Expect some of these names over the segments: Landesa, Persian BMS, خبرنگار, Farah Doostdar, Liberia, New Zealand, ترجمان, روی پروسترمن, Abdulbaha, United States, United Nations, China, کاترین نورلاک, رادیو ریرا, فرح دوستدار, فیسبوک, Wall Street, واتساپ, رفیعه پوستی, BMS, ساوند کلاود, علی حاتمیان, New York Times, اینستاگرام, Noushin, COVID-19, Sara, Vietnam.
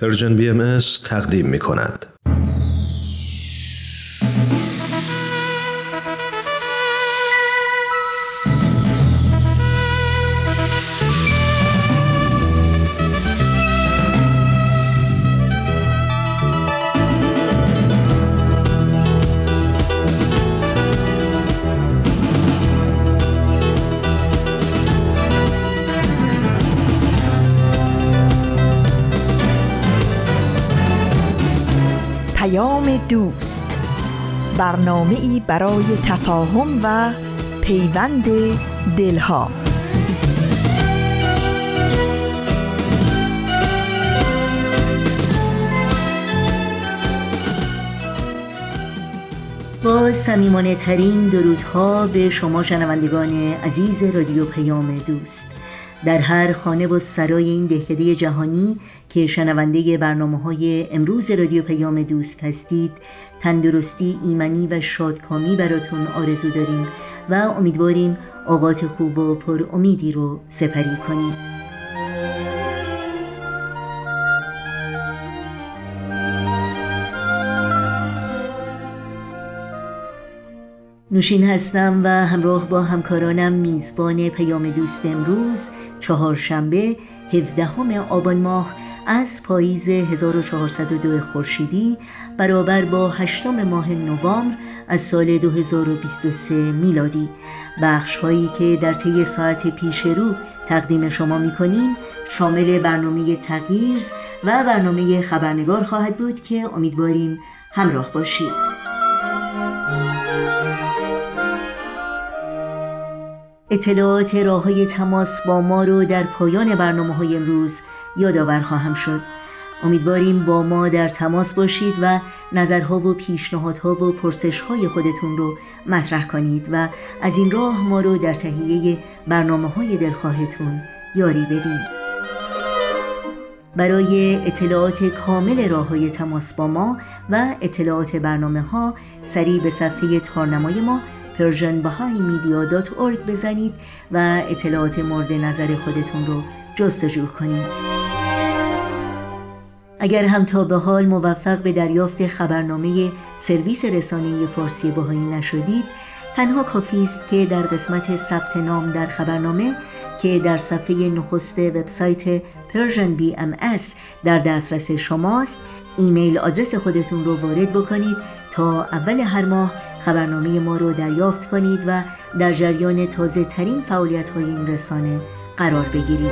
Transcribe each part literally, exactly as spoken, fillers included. پرژن بی ام اس تقدیم می کند. دوست، برنامه‌ای برای تفاهم و پیوند دلها. با صمیمانه‌ترین درودها به شما شنوندگان عزیز رادیو پیام دوست در هر خانه و سرای این دهکده جهانی که شنونده برنامه‌های امروز رادیو پیام دوست هستید، تندرستی، ایمنی و شادکامی براتون آرزو داریم و امیدواریم اوقات خوب و پر امیدی رو سپری کنید. نوشین هستم و همراه با همکارانم میزبان پیام دوست امروز چهارشنبه هفدهم آبان ماه از پاییز هزار و چهارصد و دو خورشیدی برابر با هشتم ماه نوامبر از سال دو هزار و بیست و سه میلادی. بخش هایی که در طی ساعت پیش رو تقدیم شما میکنیم شامل برنامه تغییر و برنامه خبرنگار خواهد بود که امیدواریم همراه باشید. اطلاعات راه‌های تماس با ما رو در پایان برنامه‌های امروز یادآور خواهم شد. امیدواریم با ما در تماس باشید و نظرها و پیشنهادها و پرسش‌های خودتون رو مطرح کنید و از این راه ما رو در تهیه برنامه‌های دلخواهتون یاری بدید. برای اطلاعات کامل راه‌های تماس با ما و اطلاعات برنامه‌ها سریع به صفحه تارنمای ما پرژن بهایی مدیا دات اورگ بزنید و اطلاعات مورد نظر خودتون رو جستجو کنید. اگر هم تا به حال موفق به دریافت خبرنامه سرویس رسانه‌ای فارسی بهایی نشدید، تنها کافی است که در قسمت ثبت نام در خبرنامه که در صفحه نخست وبسایت پرژن بی ام اس در دسترس شماست، ایمیل آدرس خودتون رو وارد بکنید تا اول هر ماه خبرنامه ما رو دریافت کنید و در جریان تازه ترین فعالیت های این رسانه قرار بگیرید.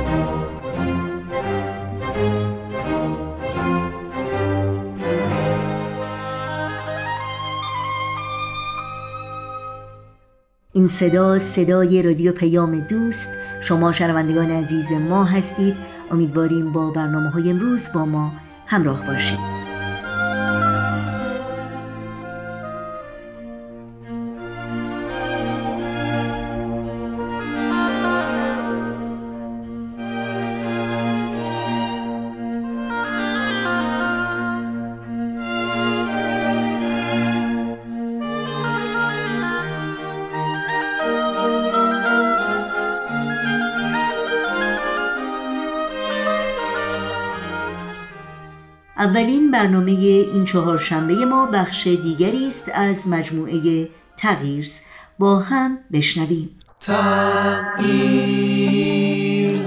این صدا صدای رادیو پیام دوست، شما شنوندگان عزیز ما هستید. امیدواریم با برنامه های امروز با ما همراه باشید. اولین برنامه این چهارشنبه ما بخش دیگری است از مجموعه تغییر. با هم بشنویم. تغییر.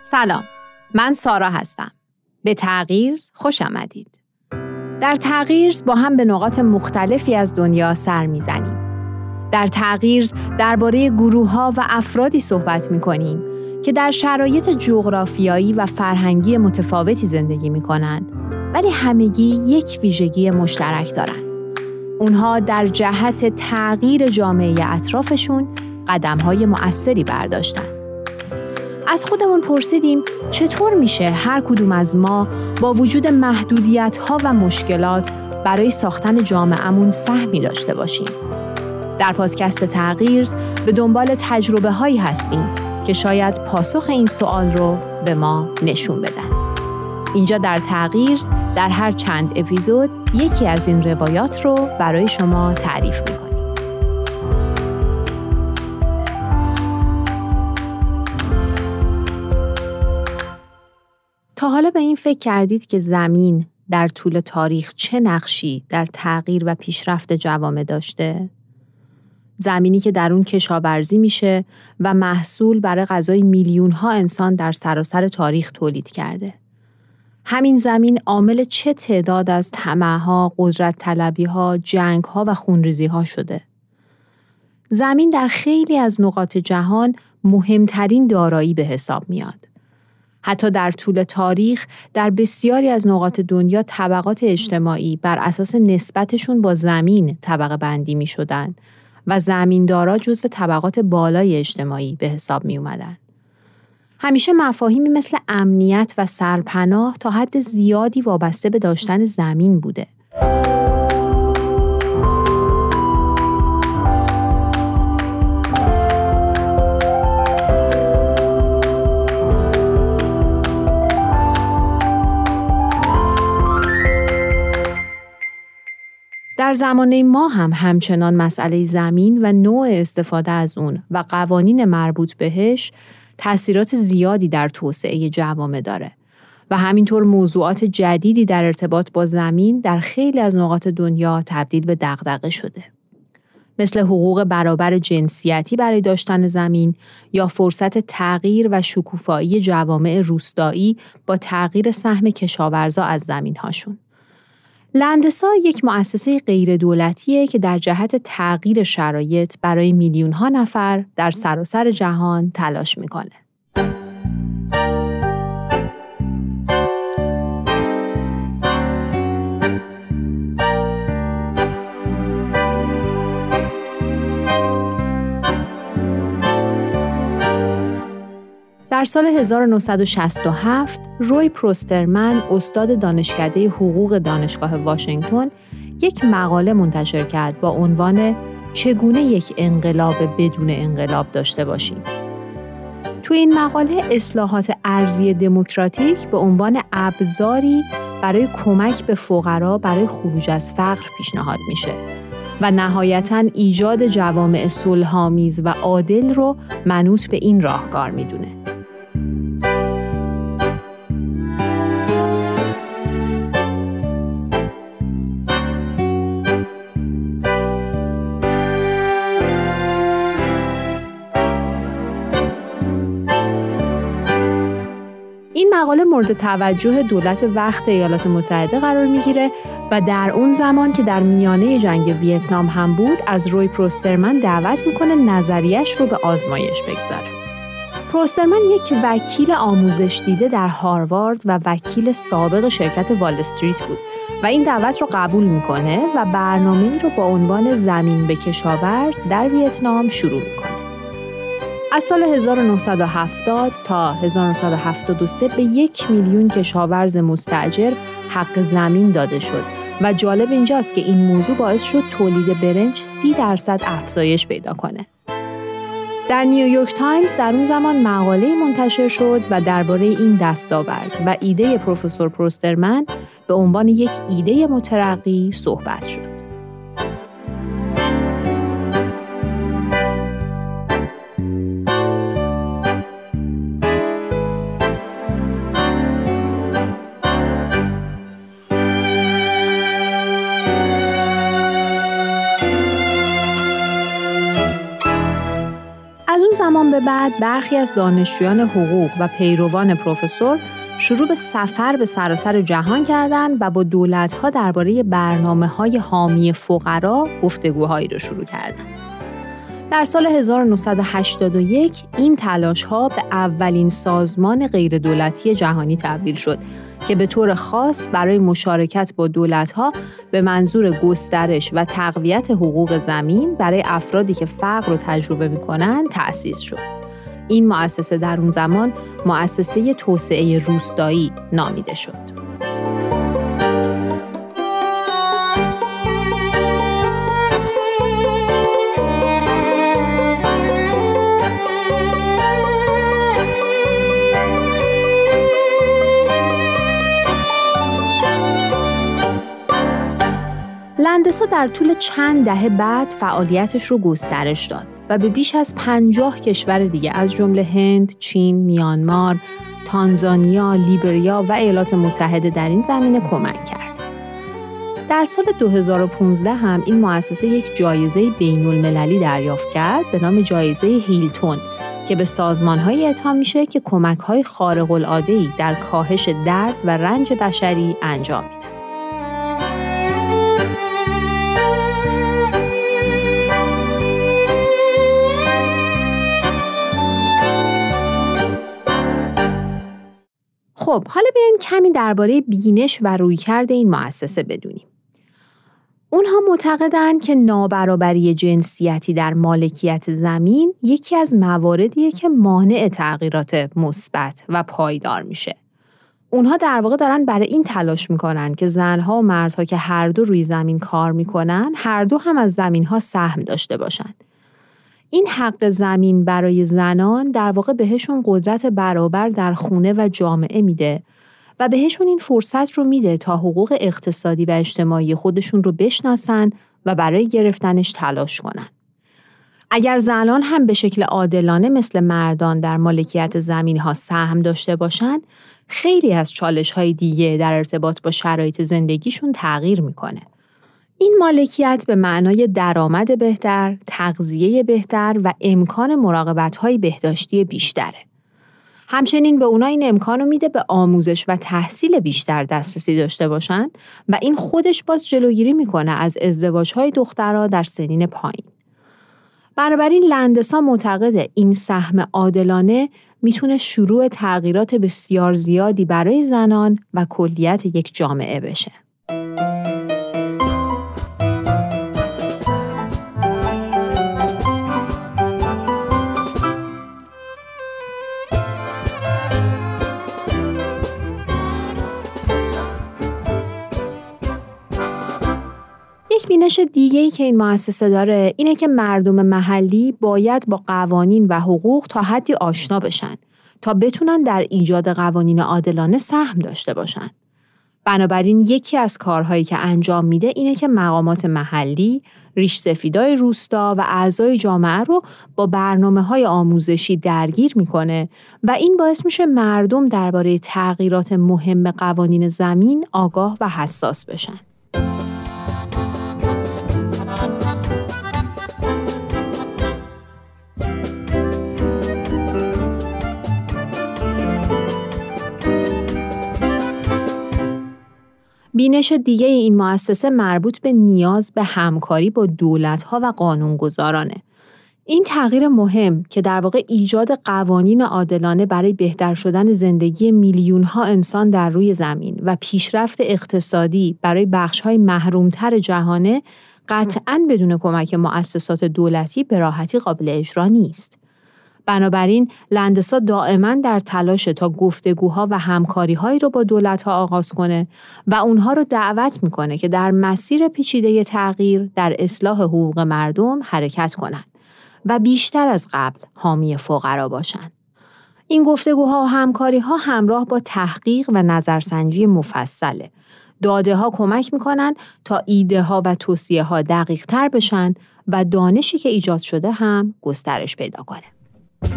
سلام، من سارا هستم. به تغییر خوش آمدید. در تغییر با هم به نقاط مختلفی از دنیا سر می‌زنیم. در تغییر درباره گروه‌ها و افرادی صحبت می‌کنیم که در شرایط جغرافیایی و فرهنگی متفاوتی زندگی می‌کنند، ولی همگی یک ویژگی مشترک دارند. اونها در جهت تغییر جامعه اطرافشون قدم‌های مؤثری برداشتن. از خودمون پرسیدیم چطور میشه هر کدوم از ما با وجود محدودیت‌ها و مشکلات برای ساختن جامعه‌مون سهمی داشته باشیم. در پادکست تغییر به دنبال تجربه‌هایی هستیم که شاید پاسخ این سوال رو به ما نشون بدن. اینجا در تغییر در هر چند اپیزود یکی از این روایات رو برای شما تعریف می‌کنیم. تا حالا به این فکر کردید که زمین در طول تاریخ چه نقشی در تغییر و پیشرفت جوامع داشته؟ زمینی که در اون کشاورزی میشه و محصول برای غذای میلیون‌ها انسان در سراسر تاریخ تولید کرده. همین زمین عامل چه تعداد از طمع‌ها، قدرت طلبی‌ها، جنگ‌ها و خونریزی‌ها شده؟ زمین در خیلی از نقاط جهان مهمترین دارایی به حساب میاد. حتی در طول تاریخ در بسیاری از نقاط دنیا طبقات اجتماعی بر اساس نسبتشون با زمین طبقه بندی می شدن و زمیندارا جزو طبقات بالای اجتماعی به حساب می اومدن. همیشه مفاهیمی مثل امنیت و سرپناه تا حد زیادی وابسته به داشتن زمین بوده. در زمانه ما هم همچنان مسئله زمین و نوع استفاده از اون و قوانین مربوط بهش تأثیرات زیادی در توسعه جوامع داره و همینطور موضوعات جدیدی در ارتباط با زمین در خیلی از نقاط دنیا تبدیل به دغدغه شده. مثل حقوق برابر جنسیتی برای داشتن زمین یا فرصت تغییر و شکوفایی جوامع روستایی با تغییر سهم کشاورزا از زمین‌هاشون. لندسا یک مؤسسه غیر دولتیه که در جهت تغییر شرایط برای میلیون‌ها نفر در سراسر جهان تلاش میکنه. در سال هزار و نهصد و شصت و هفت، روی پروسترمن، استاد دانشکده حقوق دانشگاه واشنگتن، یک مقاله منتشر کرد با عنوان چگونه یک انقلاب بدون انقلاب داشته باشیم. توی این مقاله اصلاحات ارضی دموکراتیک به عنوان ابزاری برای کمک به فقرا برای خروج از فقر پیشنهاد میشه و نهایتاً ایجاد جوامع صلح‌آمیز و عادل رو منوط به این راهکار میدونه. مقاله مورد توجه دولت وقت ایالات متحده قرار میگیره و در اون زمان که در میانه جنگ ویتنام هم بود از روی پروسترمن دعوت میکنه نظریش رو به آزمایش بگذاره. پروسترمن یک وکیل آموزش دیده در هاروارد و وکیل سابق شرکت وال استریت بود و این دعوت رو قبول میکنه و برنامه‌ای رو با عنوان زمین به کشاورز در ویتنام شروع میکنه. از سال هزار و نهصد و هفتاد تا هزار و نهصد و هفتاد و سه به یک میلیون کشاورز مستأجر حق زمین داده شد و جالب اینجاست که این موضوع باعث شد تولید برنج سی درصد افزایش پیدا کنه. در نیویورک تایمز در اون زمان مقاله‌ای منتشر شد و درباره این دستاورد و ایده پروفسور پروسترمن به عنوان یک ایده مترقی صحبت شد. زمان به بعد برخی از دانشجویان حقوق و پیروان پروفسور شروع به سفر به سراسر جهان کردند و با دولت‌ها درباره برنامه‌های حامی فقرا گفتگوهایی را شروع کردند. در سال هزار و نهصد و هشتاد و یک این تلاش‌ها به اولین سازمان غیردولتی جهانی تبدیل شد که به طور خاص برای مشارکت با دولت‌ها به منظور گسترش و تقویت حقوق زمین برای افرادی که فقر رو تجربه می‌کنند تأسیس شد. این مؤسسه در اون زمان مؤسسه توسعه روستایی نامیده شد. لندسا در طول چند دهه بعد فعالیتش رو گسترش داد و به بیش از پنجاه کشور دیگه از جمله هند، چین، میانمار، تانزانیا، لیبریا و ایالات متحده در این زمینه کمک کرد. در سال دو هزار و پانزده هم این مؤسسه یک جایزه بین المللی دریافت کرد به نام جایزه هیلتون که به سازمان‌هایی اعطا میشه که کمک‌های خارق‌العاده‌ای در کاهش درد و رنج بشری انجام میدن. خب حالا بیاین کمی درباره بینش و رویکرد این مؤسسه بدونیم. اونها معتقدن که نابرابری جنسیتی در مالکیت زمین یکی از مواردیه که مانع تغییرات مثبت و پایدار میشه. اونها در واقع دارن برای این تلاش میکنن که زنها و مردها که هر دو روی زمین کار میکنن، هر دو هم از زمینها سهم داشته باشن. این حق زمین برای زنان در واقع بهشون قدرت برابر در خونه و جامعه میده و بهشون این فرصت رو میده تا حقوق اقتصادی و اجتماعی خودشون رو بشناسن و برای گرفتنش تلاش کنن. اگر زنان هم به شکل عادلانه مثل مردان در مالکیت زمین‌ها سهم داشته باشن، خیلی از چالش‌های دیگه در ارتباط با شرایط زندگیشون تغییر میکنه. این مالکیت به معنای درآمد بهتر، تغذیه بهتر و امکان مراقبت‌های بهداشتی بیشتره. همچنین به اونا این امکانو میده به آموزش و تحصیل بیشتر دسترسی داشته باشن و این خودش باز جلوگیری میکنه از ازدواج‌های دخترها در سنین پایین. بنابراین لندسا معتقده این سهم عادلانه میتونه شروع تغییرات بسیار زیادی برای زنان و کلیت یک جامعه بشه. بینش دیگه‌ای که این مؤسسه داره اینه که مردم محلی باید با قوانین و حقوق تا حدی آشنا بشن تا بتونن در ایجاد قوانین عادلانه سهم داشته باشن. بنابراین یکی از کارهایی که انجام میده اینه که مقامات محلی، ریش سفیدای روستا و اعضای جامعه رو با برنامه‌های آموزشی درگیر میکنه و این باعث میشه مردم درباره تغییرات مهم قوانین زمین آگاه و حساس بشن. بینش دیگه این مؤسسه مربوط به نیاز به همکاری با دولت‌ها و قانونگذارانه. این تغییر مهم که در واقع ایجاد قوانین عادلانه برای بهتر شدن زندگی میلیون‌ها انسان در روی زمین و پیشرفت اقتصادی برای بخش‌های محروم‌تر جهانه، قطعاً بدون کمک مؤسسات دولتی به راحتی قابل اجرا نیست. بنابراین لندسا دائما در تلاش تا گفتگوها و همکاری‌هایی رو با دولت‌ها آغاز کنه و اونها رو دعوت میکنه که در مسیر پیچیده تغییر در اصلاح حقوق مردم حرکت کنن و بیشتر از قبل حامی فقرا باشن. این گفتگوها و همکاری‌ها همراه با تحقیق و نظرسنجی مفصله. داده‌ها کمک میکنن تا ایده‌ها و توصیه‌ها دقیق‌تر بشن و دانشی که ایجاد شده هم گسترش پیدا کنه. یک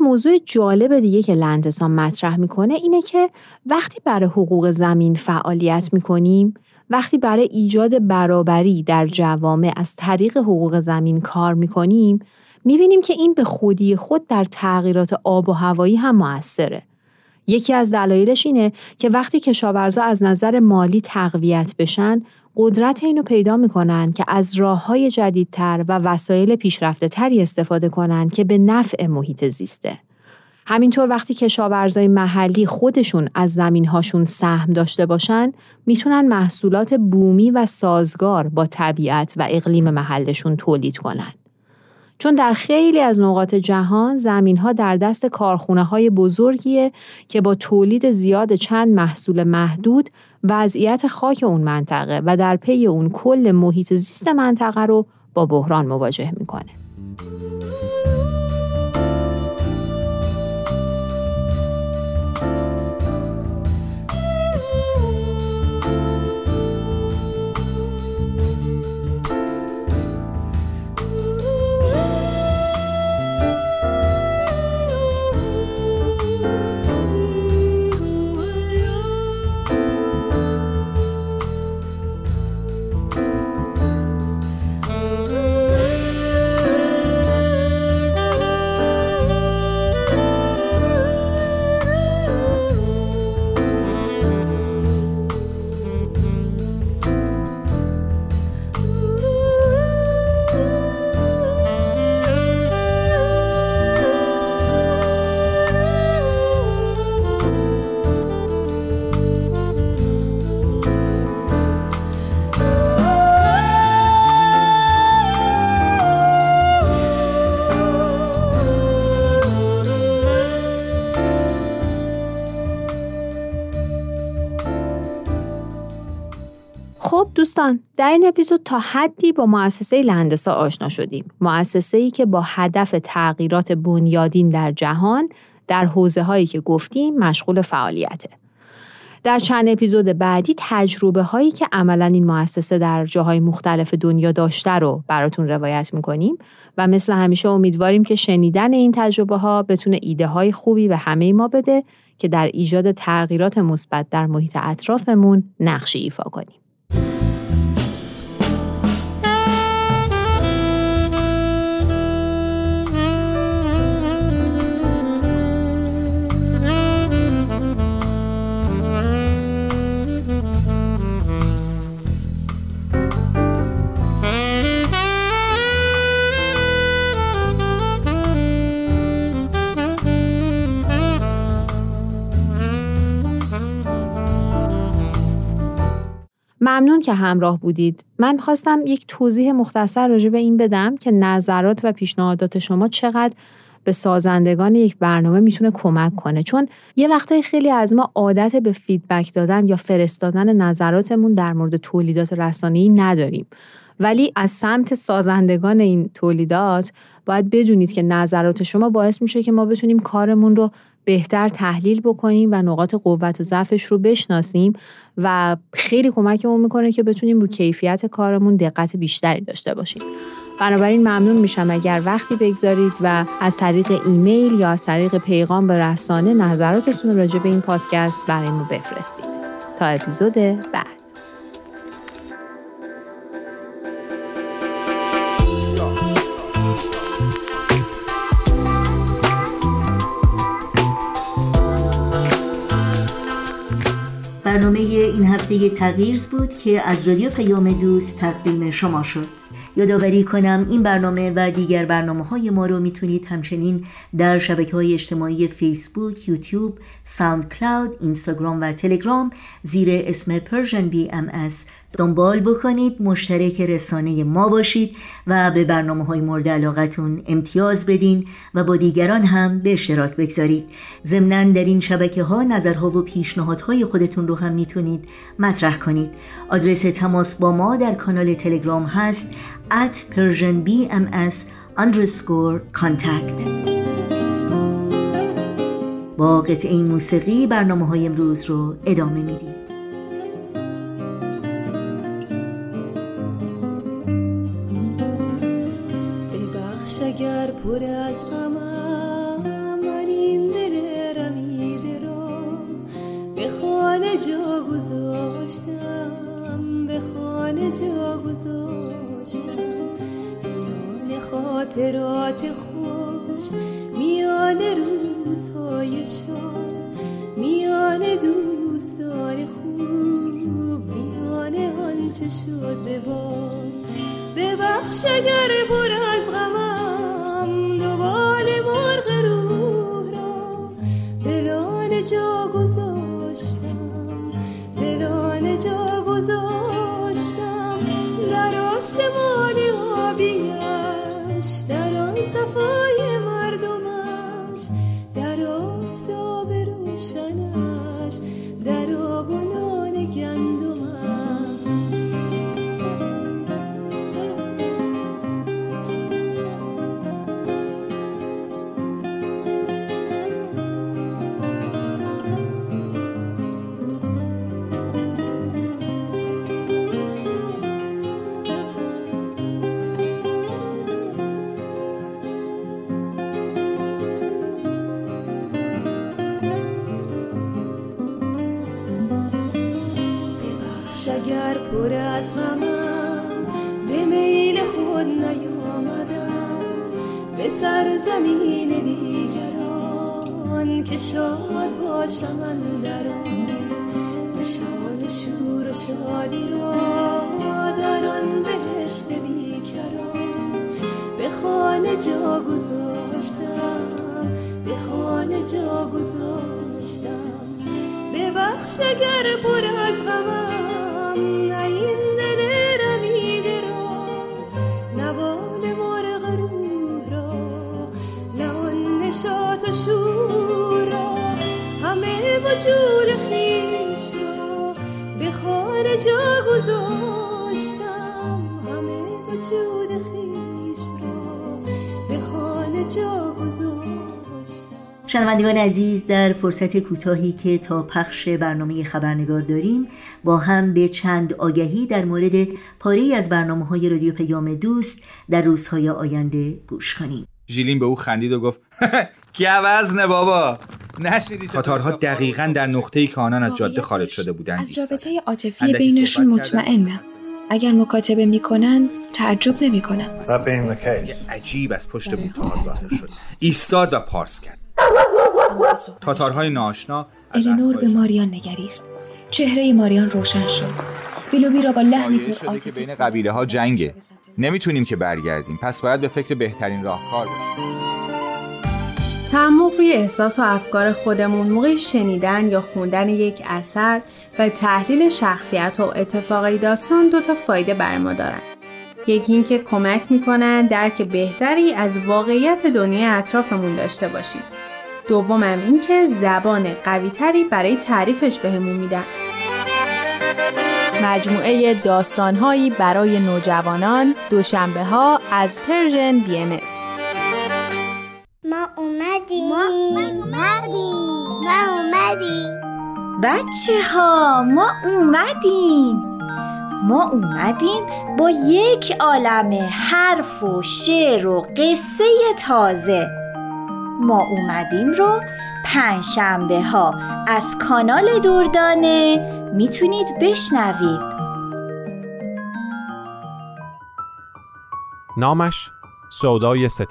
موضوع جالب دیگه که لندسا مطرح میکنه اینه که وقتی برای حقوق زمین فعالیت میکنیم، وقتی برای ایجاد برابری در جوامع از طریق حقوق زمین کار میکنیم، میبینیم که این به خودی خود در تغییرات آب و هوایی هم مؤثره. یکی از دلایلش اینه که وقتی کشاورزا از نظر مالی تقویت بشن، قدرت اینو پیدا میکنن که از راه‌های جدیدتر و وسایل پیشرفته‌تری استفاده کنن که به نفع محیط زیسته. همینطور وقتی کشاورزای محلی خودشون از زمین‌هاشون سهم داشته باشن، میتونن محصولات بومی و سازگار با طبیعت و اقلیم محلشون تولید کنن. چون در خیلی از نقاط جهان زمین‌ها در دست کارخونه‌های بزرگیه که با تولید زیاد چند محصول محدود وضعیت خاک اون منطقه و در پی اون کل محیط زیست منطقه رو با بحران مواجه می‌کنه. خب دوستان، در این اپیزود تا حدی با مؤسسه لندسا آشنا شدیم. مؤسسه‌ای که با هدف تغییرات بنیادین در جهان در حوزه‌هایی که گفتیم مشغول فعالیته. در چند اپیزود بعدی تجربه هایی که عملاً این مؤسسه در جاهای مختلف دنیا داشته رو براتون روایت میکنیم و مثل همیشه امیدواریم که شنیدن این تجربه ها بتونه ایده های خوبی به همه ما بده که در ایجاد تغییرات مثبت در محیط اطرافمون نقشی ایفا کنیم. ممنون که همراه بودید. من خواستم یک توضیح مختصر راجع به این بدم که نظرات و پیشنهادات شما چقدر به سازندگان یک برنامه میتونه کمک کنه، چون یه وقتای خیلی از ما عادت به فیدبک دادن یا فرستادن نظراتمون در مورد تولیدات رسانه‌ای نداریم، ولی از سمت سازندگان این تولیدات باید بدونید که نظرات شما باعث میشه که ما بتونیم کارمون رو بهتر تحلیل بکنیم و نقاط قوت و ضعفش رو بشناسیم و خیلی کمکمون میکنه که بتونیم رو کیفیت کارمون دقت بیشتری داشته باشیم. بنابراین ممنون میشم اگر وقتی بگذارید و از طریق ایمیل یا از طریق پیغام به رسانه نظراتتون راجع به این پادکست برای ما بفرستید. تا اپیزود بعد. برنامه این هفته تغییر بود که از رادیو پیام دوست تقدیم شما شد. یادآوری کنم این برنامه و دیگر برنامه‌های ما رو میتونید همچنین در شبکه‌های اجتماعی فیسبوک، یوتیوب، ساوند کلاود، اینستاگرام و تلگرام زیر اسم پرژن بی ام اس دنبال بکنید، مشترک رسانه ما باشید و به برنامه‌های مورد علاقتون امتیاز بدین و با دیگران هم به اشتراک بگذارید. ضمناً در این شبکه‌ها نظرها و پیشنهادهای خودتون رو هم میتونید مطرح کنید. آدرس تماس با ما در کانال تلگرام هست at persianbms underscore contact. با قطعه موسیقی برنامه‌های امروز رو ادامه میدیم. ببخش اگر پر از غمم، من این دل رمیده را به خانه جا گذاشتم، به خانه جا گذاشتم. میان خاطرات خوش، میان روزهای شاد، میان دوستان خوب، میان آنچه شد به باد. ببخش اگر پر از غمم، دوبال مرغ روح را به لانه جا گذاشتم، به لانه جا گذاشتم. در آسمان آبیش، در آن صفای مردمش، در آفتاب روشنش، در آب و نان گندمش. پر از غمم به میل خود نیامدم به سرزمین دیگران که شاد باشم اندر آن. نشان و شور و شادی را در آن بهشت بیکران به خانه جا گذاشتم، به خانه جا گذاشتم. ببخش اگر پر از غمم، نه این دل رمیده را، نه بال مرغ روح را، نه آن نشاط و شور را، همه وجود خویش را به خانه جا گذاشتم. شنوندگان عزیز، در فرصت کوتاهی که تا پخش برنامه خبرنگار داریم با هم به چند آگهی در مورد پاره‌ای از برنامه‌های رادیو پیام دوست در روزهای آینده گوش کنیم. ژیلین به او خندید و گفت کی وزنه بابا؟ نشنیدی تاتارها دقیقاً در نقطه‌ای که آنان از جاده خارج شده بودند. از رابطه عاطفی بینشون مطمئنم. اگر مکاتبه میکنن تعجب نمیکنم. عجیب از پشت بوت‌ها ظاهر شد. ایستاد و پارس کرد. تاتارهای ناشنا. الینور به ماریان نگریست. چهره ماریان روشن شد. بیلوبی را با لحنی پر عاطفه که بین قبیله ها جنگه. نمیتونیم که برگردیم. پس باید به فکر بهترین راهکار باشیم. تعمق روی احساس و افکار خودمون موقع شنیدن یا خوندن یک اثر و تحلیل شخصیت و اتفاقی داستان دو تا فایده بر ما دارن. یکی این که کمک میکنن درک بهتری از واقعیت دنیای اطرافمون داشته باشیم. دوم هم این که زبان قویتری برای تعریفش بهمون میدن. مجموعه داستانهایی برای نوجوانان، دوشنبه ها از پرژن بی ام اس. ما اومدیم ما اومدیم ما اومدیم بچه ها، ما اومدیم ما اومدیم با یک عالم حرف و شعر و قصه تازه. ما اومدیم رو پنجشنبه ها از کانال دردانه میتونید بشنوید. نامش سودای ستیز.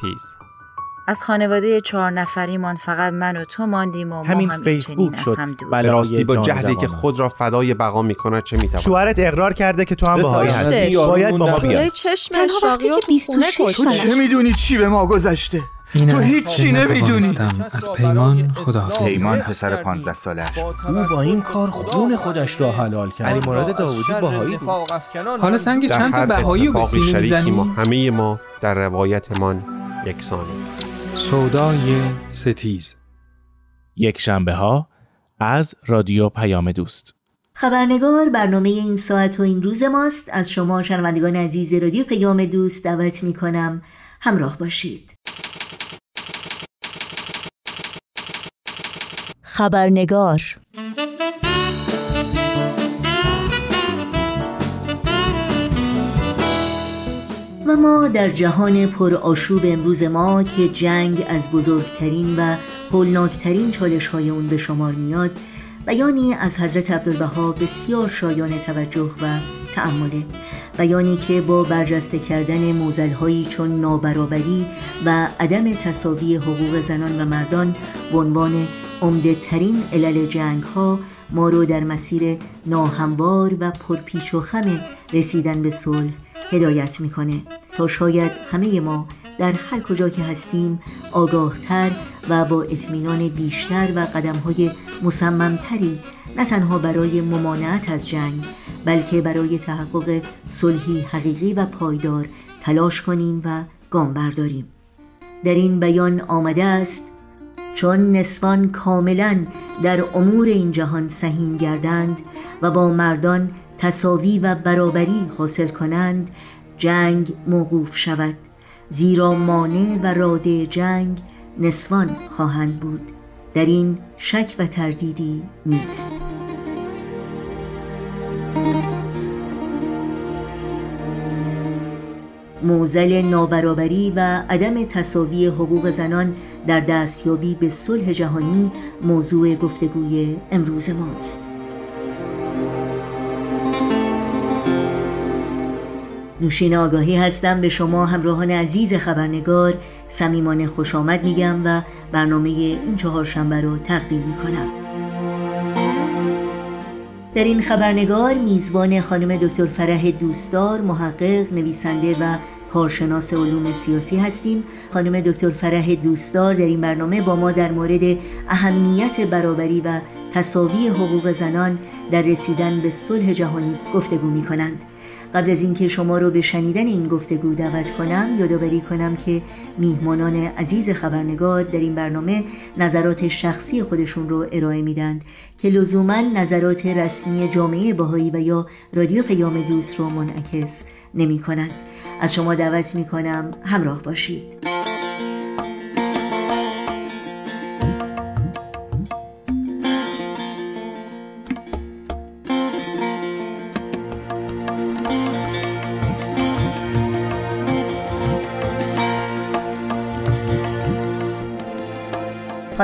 از خانواده چهار نفریمان فقط من و تو ماندیم و همین ما هم فیسبوک شد. بله، راستی با جهدی که خود را فدای بقا میکنه چه میتونه. شوهرت اقرار کرده که تو هم باهاش هستی، باید با ما بیای. تنها وقتی که بیست و شش سالش. تو چه میدونی چی به ما گذشته؟ تو هیچ چی نمیدونی. از پیمان خداحافظ. پیمان پسر پانزده سالش، او با این کار خون خودش را حلال کرد. علی مراد داودی بهایی بود. حالا سنگ چند تا بهایی و سینی میزنیم. همه ما در روایتمان یکسانیم. سودای ستیز، یک شنبه ها از رادیو پیام دوست. خبرنگار برنامه این ساعت و این روز ماست. از شما شنوندگان عزیز رادیو پیام دوست دعوت می کنم همراه باشید. خبرنگار. و ما در جهان پرآشوب امروز ما که جنگ از بزرگترین و هولناکترین چالش‌های اون به شمار میاد، بیانی از حضرت عبدالبها بسیار شایان توجه و تأمله. بیانی که با برجسته کردن معضل‌هایی چون نابرابری و عدم تساوی حقوق زنان و مردان به عنوان عمده ترین علل جنگ‌ها ما رو در مسیر ناهموار و پرپیچ و خم رسیدن به صلح هدایت میکنه تا شاید همه ما در هر کجا که هستیم آگاهتر و با اطمینان بیشتر و قدم‌های مصممتری نه تنها برای ممانعت از جنگ بلکه برای تحقق صلحی حقیقی و پایدار تلاش کنیم و گام برداریم. در این بیان آمده است: چون نسوان کاملاً در امور این جهان سهیم گردند و با مردان تساوی و برابری حاصل کنند، جنگ موقوف شود، زیرا مانع و راده جنگ نسوان خواهند بود. در این شک و تردیدی نیست. معضل نابرابری و عدم تساوی حقوق زنان در دستیابی به صلح جهانی موضوع گفتگوی امروز ماست. نوشین آگاهی هستم. به شما همراهان عزیز خبرنگار صمیمانه خوش آمد میگم و برنامه این چهارشنبه رو تقدیم میکنم. در این خبرنگار میزبان خانم دکتر فرح دوستدار، محقق، نویسنده و کارشناس علوم سیاسی هستیم. خانم دکتر فرح دوستدار در این برنامه با ما در مورد اهمیت برابری و تساوی حقوق زنان در رسیدن به صلح جهانی گفتگو میکنند. قبل از اینکه شما رو به شنیدن این گفتگو دعوت کنم، یادآوری کنم که میهمانان عزیز خبرنگار در این برنامه نظرات شخصی خودشون رو ارائه میدند که لزوما نظرات رسمی جامعه بهایی و یا رادیو پیام دوست رو منعکس نمی کنند. از شما دعوت می کنم همراه باشید.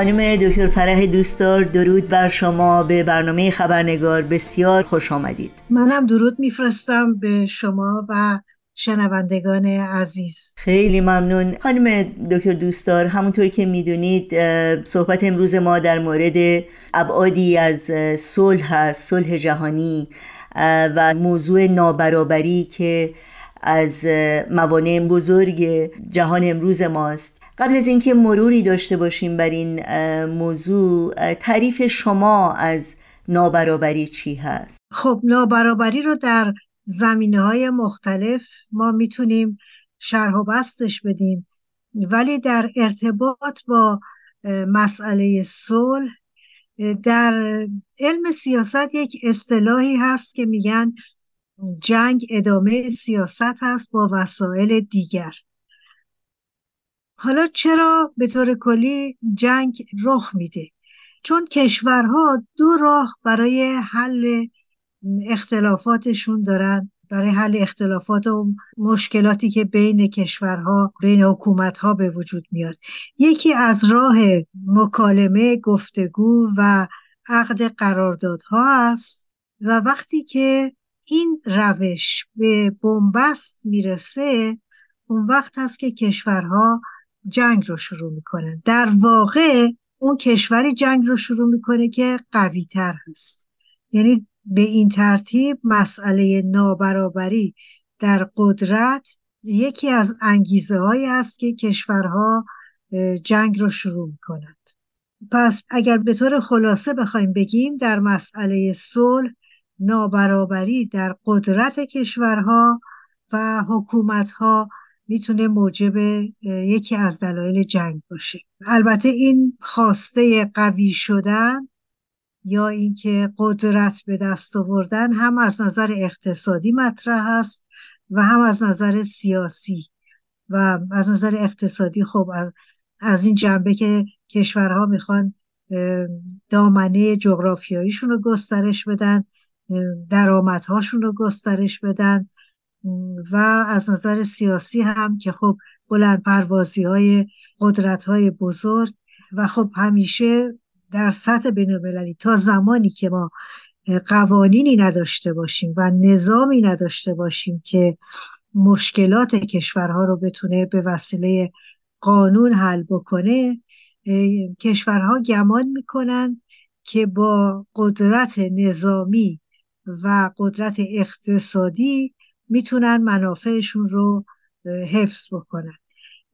خانم دکتر فرح دوستدار، درود بر شما. به برنامه خبرنگار بسیار خوش آمدید. منم درود میفرستم به شما و شنوندگان عزیز. خیلی ممنون خانم دکتر دوستدار. همونطور که میدونید صحبت امروز ما در مورد ابعادی از صلح هست، صلح جهانی و موضوع نابرابری که از موانع بزرگ جهان امروز ماست. قبل از اینکه مروری داشته باشیم بر این موضوع، تعریف شما از نابرابری چی هست؟ خب نابرابری رو در زمینه‌های مختلف ما میتونیم شرح و بستش بدیم، ولی در ارتباط با مسئله صلح در علم سیاست یک اصطلاحی هست که میگن جنگ ادامه سیاست هست با وسایل دیگر. حالا چرا به طور کلی جنگ رخ میده؟ چون کشورها دو راه برای حل اختلافاتشون دارن، برای حل اختلافات و مشکلاتی که بین کشورها، بین حکومتها به وجود میاد. یکی از راه مکالمه، گفتگو و عقد قراردادها است و وقتی که این روش به بنبست میرسه اون وقت هست که کشورها جنگ رو شروع میکنن. در واقع اون کشوری جنگ رو شروع میکنه که قوی تر هست. یعنی به این ترتیب مسئله نابرابری در قدرت یکی از انگیزه هایی هست که کشورها جنگ رو شروع میکنند. پس اگر به طور خلاصه بخوایم بگیم، در مسئله صلح نابرابری در قدرت کشورها و حکومتها میتونه موجب یکی از دلایل جنگ باشه. البته این خواسته قوی شدن یا اینکه قدرت به دست آوردن هم از نظر اقتصادی مطرح است و هم از نظر سیاسی. و از نظر اقتصادی خب از, از این جنبه که کشورها میخوان دامنه جغرافیاییشون رو گسترش بدن، درآمدهاشون رو گسترش بدن، و از نظر سیاسی هم که خب بلند پروازی های قدرت های بزرگ. و خب همیشه در سطح بین‌المللی تا زمانی که ما قوانینی نداشته باشیم و نظامی نداشته باشیم که مشکلات کشورها رو بتونه به وسیله قانون حل بکنه، کشورها گمان میکنن که با قدرت نظامی و قدرت اقتصادی میتونن منافعشون رو حفظ بکنن.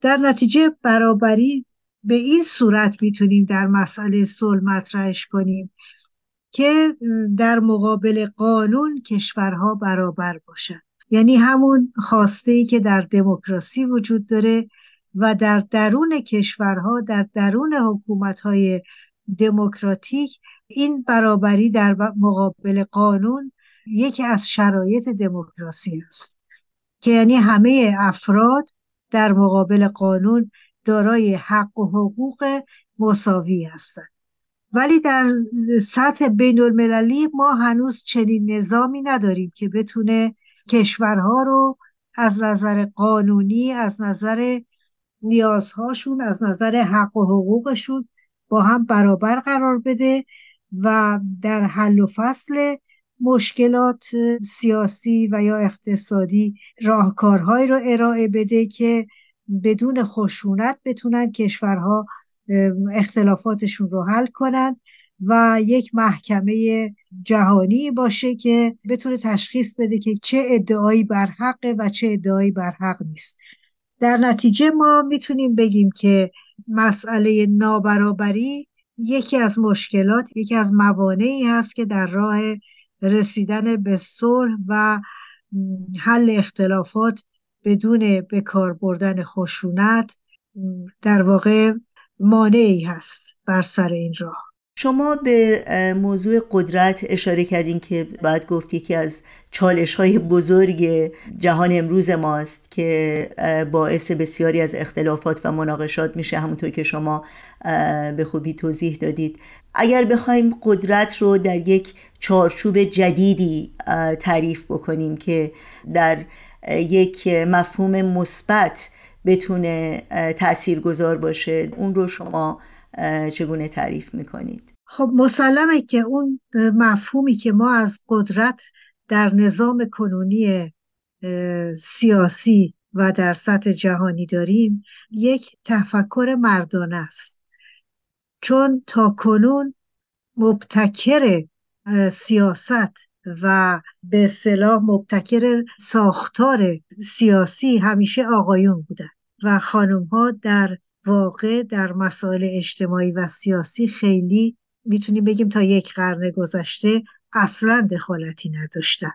در نتیجه برابری به این صورت میتونیم در مسئله صلح مطرحش کنیم که در مقابل قانون کشورها برابر باشن. یعنی همون خواسته‌ای که در دموکراسی وجود داره و در درون کشورها، در درون حکومت‌های دموکراتیک، این برابری در مقابل قانون یکی از شرایط دموکراسی است که یعنی همه افراد در مقابل قانون دارای حق و حقوق مساوی هستند. ولی در سطح بین‌المللی ما هنوز چنین نظامی نداریم که بتونه کشورها رو از نظر قانونی، از نظر نیازهاشون، از نظر حق و حقوقشون با هم برابر قرار بده و در حل و فصل مشکلات سیاسی و یا اقتصادی راهکارهایی رو ارائه بده که بدون خشونت بتونن کشورها اختلافاتشون رو حل کنن و یک محکمه جهانی باشه که بتونه تشخیص بده که چه ادعایی برحقه و چه ادعایی برحق نیست. در نتیجه ما میتونیم بگیم که مسئله نابرابری یکی از مشکلات، یکی از موانعی هست که در راه رسیدن به صلح و حل اختلافات بدون بکار بردن خشونت در واقع مانعی هست بر سر این راه. شما به موضوع قدرت اشاره کردین که بعد گفتی که از چالش‌های بزرگ جهان امروز ماست که باعث بسیاری از اختلافات و مناقشات میشه، همونطور که شما به خوبی توضیح دادید. اگر بخوایم قدرت رو در یک چارچوب جدیدی تعریف بکنیم که در یک مفهوم مثبت بتونه تأثیر گذار باشه، اون رو شما چگونه تعریف میکنید؟ خب مسلمه که اون مفهومی که ما از قدرت در نظام کنونی سیاسی و در سطح جهانی داریم یک تفکر مردانه است، چون تا کنون مبتکر سیاست و به اصطلاح مبتکر ساختار سیاسی همیشه آقایون بودن و خانم‌ها در واقع در مسائل اجتماعی و سیاسی خیلی میتونیم بگیم تا یک قرن گذشته اصلا دخالتی نداشتن.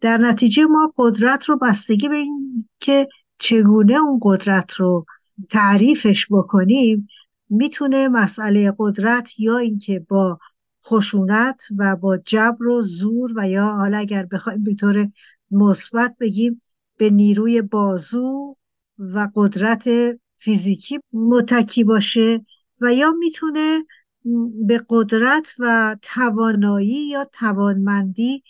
در نتیجه ما قدرت رو بستگی به این که چگونه اون قدرت رو تعریفش بکنیم میتونه مسئله قدرت یا اینکه با خشونت و با جبر و زور و یا حالا اگر بخوایم به طور مثبت بگیم به نیروی بازو و قدرت فیزیکی متکی باشه و یا میتونه به قدرت و توانایی یا توانمندی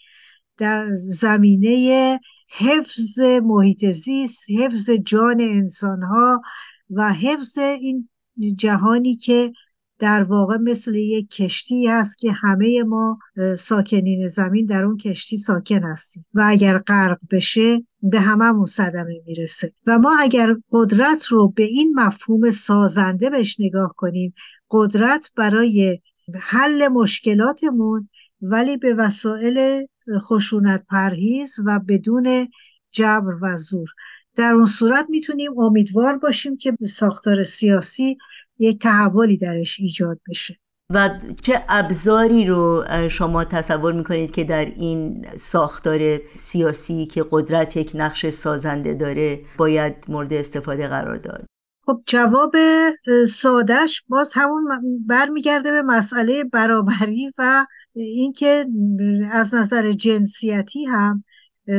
در زمینه حفظ محیط زیست، حفظ جان انسانها و حفظ این جهانی که در واقع مثل یک کشتی هست که همه ما ساکنین زمین در اون کشتی ساکن هستیم و اگر غرق بشه به هممون صدمه میرسه و ما اگر قدرت رو به این مفهوم سازنده بهش نگاه کنیم، قدرت برای حل مشکلاتمون ولی به وسایل خشونت پرهیز و بدون جبر و زور، در اون صورت میتونیم امیدوار باشیم که ساختار سیاسی یک تحولی درش ایجاد بشه. و چه ابزاری رو شما تصور میکنید که در این ساختار سیاسی که قدرت یک نقش سازنده داره باید مورد استفاده قرار داد؟ خب جواب سادهش باز همون برمیگرده به مسئله برابری و اینکه از نظر جنسیتی هم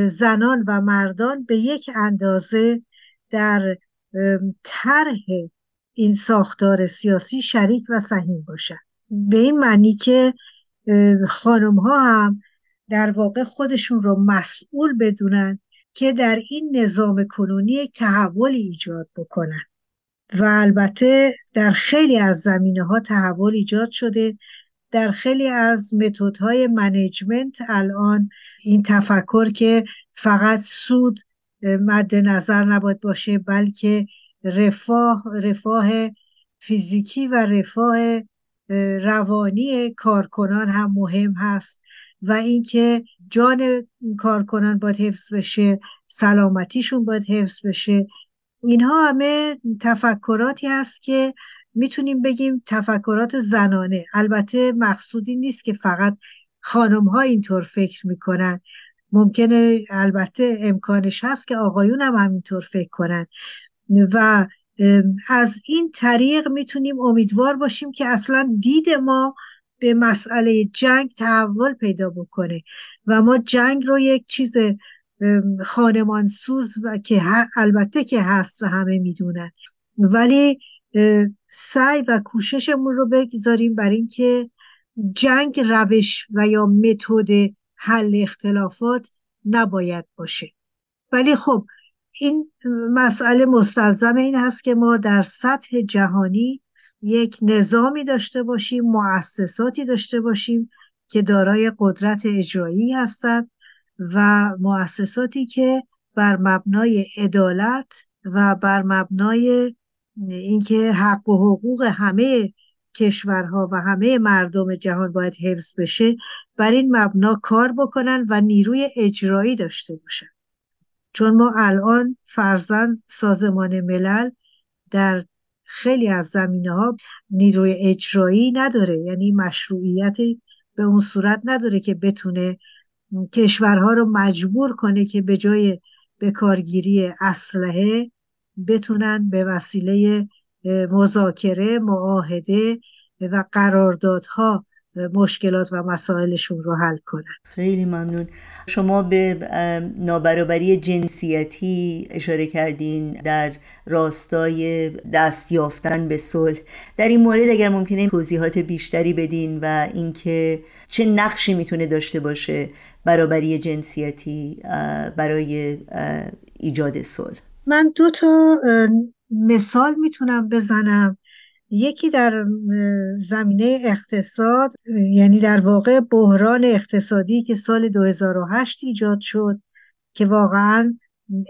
زنان و مردان به یک اندازه در طرح این ساختار سیاسی شریک و سهیم باشن، به این معنی که خانم ها هم در واقع خودشون رو مسئول بدونن که در این نظام کنونی یک تحولی ایجاد بکنن و البته در خیلی از زمینه ها تحول ایجاد شده. در خیلی از متدهای منیجمنت الان این تفکر که فقط سود مد نظر نباید باشه بلکه رفاه، رفاه فیزیکی و رفاه روانی کارکنان هم مهم هست و اینکه جان کارکنان باید حفظ بشه، سلامتیشون باید حفظ بشه. اینها همه تفکراتی هست که میتونیم بگیم تفکرات زنانه. البته مقصودی نیست که فقط خانم ها اینطور فکر میکنن، ممکنه البته امکانش هست که آقایون هم همینطور فکر کنن و از این طریق میتونیم امیدوار باشیم که اصلا دید ما به مسئله جنگ تحول پیدا بکنه و ما جنگ رو یک چیز خانمانسوز و که البته که هست و همه میدونن، ولی سعی و کوششمون رو بگذاریم بر این که جنگ روش و یا متد حل اختلافات نباید باشه. ولی خب این مسئله مستلزم این هست که ما در سطح جهانی یک نظامی داشته باشیم، مؤسساتی داشته باشیم که دارای قدرت اجرایی هستند و مؤسساتی که بر مبنای عدالت و بر مبنای اینکه حق و حقوق همه کشورها و همه مردم جهان باید حفظ بشه بر این مبنا کار بکنن و نیروی اجرایی داشته باشن. چون ما الان فرضاً سازمان ملل در خیلی از زمینه‌ها نیروی اجرایی نداره، یعنی مشروعیت به اون صورت نداره که بتونه کشورها رو مجبور کنه که به جای بکارگیری اسلحه بتونن به وسیله مذاکره، معاهده و قراردادها مشکلات و مسائلشون رو حل کنن. خیلی ممنون. شما به نابرابری جنسیتی اشاره کردین در راستای دست یافتن به صلح. در این مورد اگر ممکنه توضیحات بیشتری بدین و اینکه چه نقشی میتونه داشته باشه برابری جنسیتی برای ایجاد صلح. من دو تا مثال میتونم بزنم یکی در زمینه اقتصاد، یعنی در واقع بحران اقتصادی که سال دو هزار و هشت ایجاد شد که واقعاً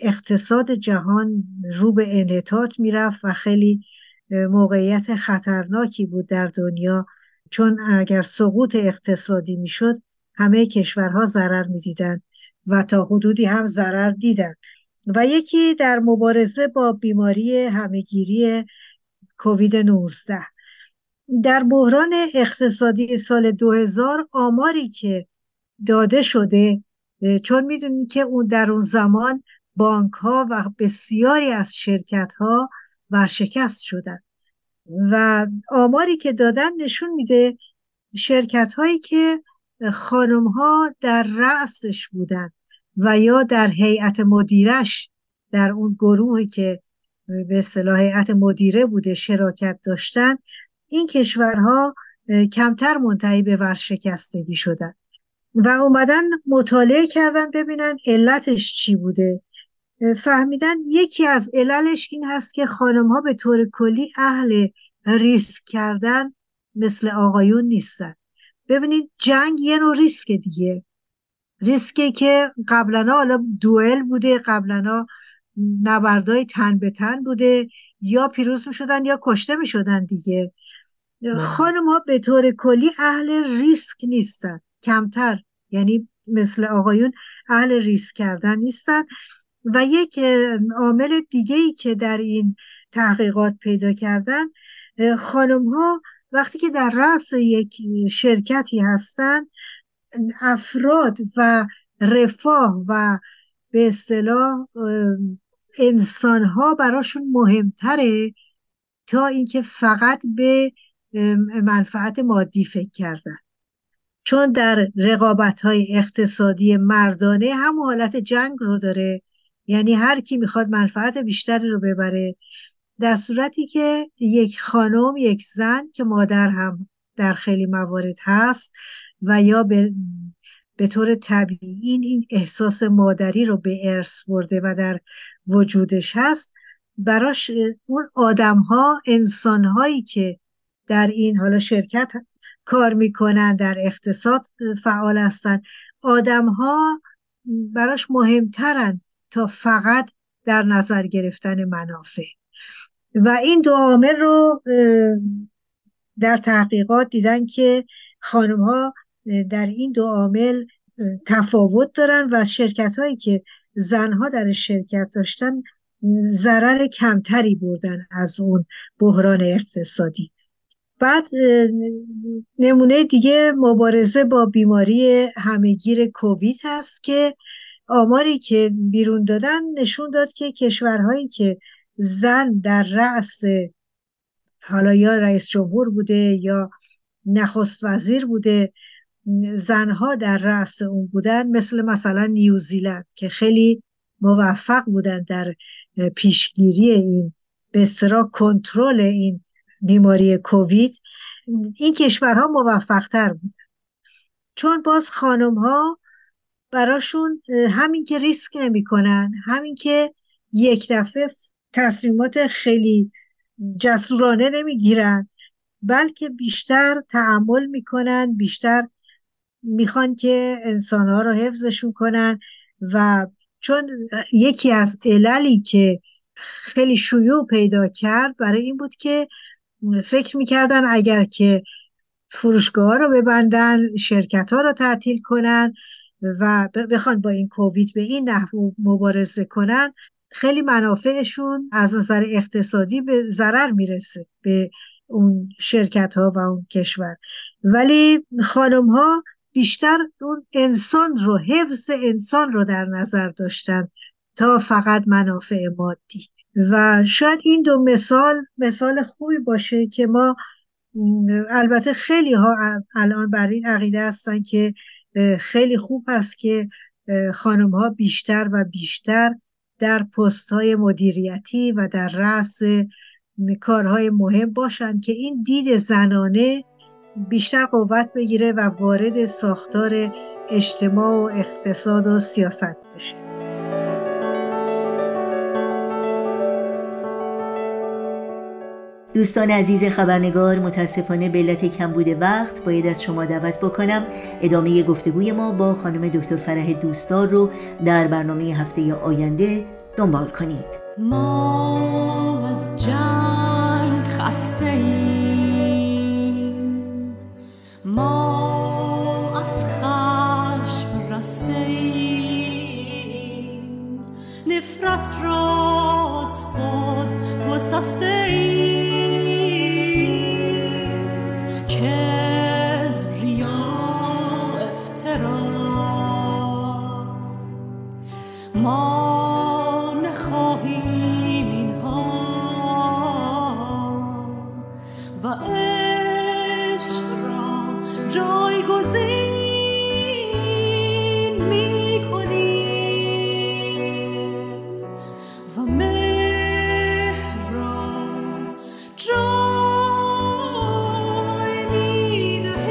اقتصاد جهان رو به انحطاط میرفت و خیلی موقعیت خطرناکی بود در دنیا، چون اگر سقوط اقتصادی میشد همه کشورها ضرر میدیدن و تا حدودی هم ضرر دیدن. و یکی در مبارزه با بیماری همهگیری کووید نوزده. در بحران اقتصادی سال دو هزار آماری که داده شده، چون میدونیم که اون در اون زمان بانک ها و بسیاری از شرکت ها ورشکست شدن و آماری که دادن نشون میده شرکت هایی که خانم ها در رأسش بودن و یا در هیئت مدیرش، در اون گروهی که به اصطلاح هیئت مدیره بوده شراکت داشتن، این کشورها کمتر منتهی به ورشکستگی شدن و اومدن مطالعه کردن ببینن علتش چی بوده. فهمیدن یکی از عللش این هست که خانم‌ها به طور کلی اهل ریسک کردن مثل آقایون نیستن. ببینید جنگ یه نوع ریسک دیگه، ریسکی که قبلنا حالا دوئل بوده، قبلنا نبردای تن به تن بوده، یا پیروز می شدن یا کشته می شدن دیگه. خانم‌ها به طور کلی اهل ریسک نیستن، کمتر، یعنی مثل آقایون اهل ریسک کردن نیستن. و یک عامل دیگه‌ای که در این تحقیقات پیدا کردن، خانم‌ها وقتی که در رأس یک شرکتی هستن، افراد و رفاه و به اصطلاح انسان‌ها براشون مهمتره تا اینکه فقط به منفعت مادی فکر کردن. چون در رقابت‌های اقتصادی مردانه هم حالت جنگ رو داره، یعنی هر کی میخواد منفعت بیشتری رو ببره، در صورتی که یک خانم، یک زن که مادر هم در خیلی موارد هست و یا به, به طور طبیعی این احساس مادری رو به ارث برده و در وجودش هست، براش اون آدم‌ها، انسان‌هایی که در این حالا شرکت کار میکنن، در اقتصاد فعال هستن، آدم‌ها براش مهمترن تا فقط در نظر گرفتن منافع. و این دو عامل رو در تحقیقات دیدن که خانم‌ها در این دو عامل تفاوت دارن و شرکت‌هایی که زن‌ها در شرکت داشتن ضرر کمتری بردن از اون بحران اقتصادی. بعد نمونه دیگه مبارزه با بیماری همهگیر کووید هست که آماری که بیرون دادن نشون داد که کشورهایی که زن در رأس، حالا یا رئیس جمهور بوده یا نخست وزیر بوده، زنها در رأس اون بودن، مثل مثلا نیوزیلند که خیلی موفق بودن در پیشگیری این، به اصطلاح کنترل این بیماری کووید، این کشورها موفق‌تر بودن. چون باز خانم‌ها براشون همین که ریسک نمی کنن، همین که یک دفعه تصمیمات خیلی جسورانه نمی گیرن، بلکه بیشتر تأمل می کنن، بیشتر می خوان که انسانها رو حفظشون کنن. و چون یکی از عللی که خیلی شیوع پیدا کرد برای این بود که فکر می کردن اگر که فروشگاه رو ببندن، شرکت ها رو تعطیل کنن و بخوان با این کووید به این نحو مبارزه کنن، خیلی منافعشون از نظر اقتصادی به ضرر میرسه به اون شرکت ها و اون کشور. ولی خانم ها بیشتر اون انسان رو، حفظ انسان رو در نظر داشتن تا فقط منافع مادی. و شاید این دو مثال مثال خوبی باشه که ما، البته خیلی ها الان بر این عقیده هستن که خیلی خوب است که خانم ها بیشتر و بیشتر در پست های مدیریتی و در رأس کارهای مهم باشند که این دید زنانه بیشتر قوت بگیره و وارد ساختار اجتماع و اقتصاد و سیاست بشه. دوستان عزیز خبرنگار، متاسفانه به علت کمبود وقت باید از شما دعوت بکنم ادامه گفتگوی ما با خانم دکتر فرح دوستدار رو در برنامه هفته آینده دنبال کنید. ما از جنگ خسته ایم، ما از خشم رسته ایم، نفرت را از خود گسسته ایم، ما نخواهیم اینها و عشق را جایگزین می‌کنیم و مهر را جای می‌دهیم.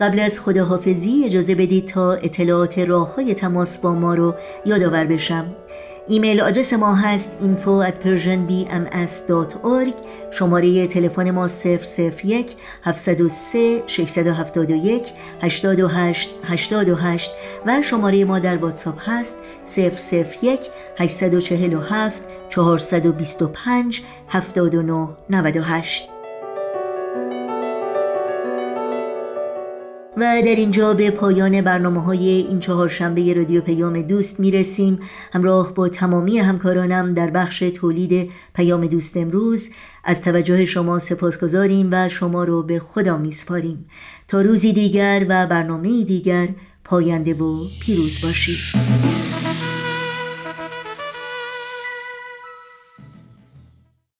قبل از خداحافظی اجازه بدید تا اطلاعات راه‌های تماس با ما رو یادآور بشم. ایمیل آدرس ما هست info at persian b m s dot org. شماره تلفن ما صفر صفر یک هفت صفر سه شش هفت یک هشت هشت هشت هشت و شماره ما در واتساپ هست صفر صفر یک هشت چهار چهار هفت چهار دو پنج هفت نه نه هشت. و در اینجا به پایان برنامه‌های این چهارشنبه رادیو پیام دوست میرسیم. همراه با تمامی همکارانم در بخش تولید پیام دوست امروز از توجه شما سپاسگزاریم و شما رو به خدا میسپاریم. تا روزی دیگر و برنامه‌ای دیگر، پاینده و پیروز باشید.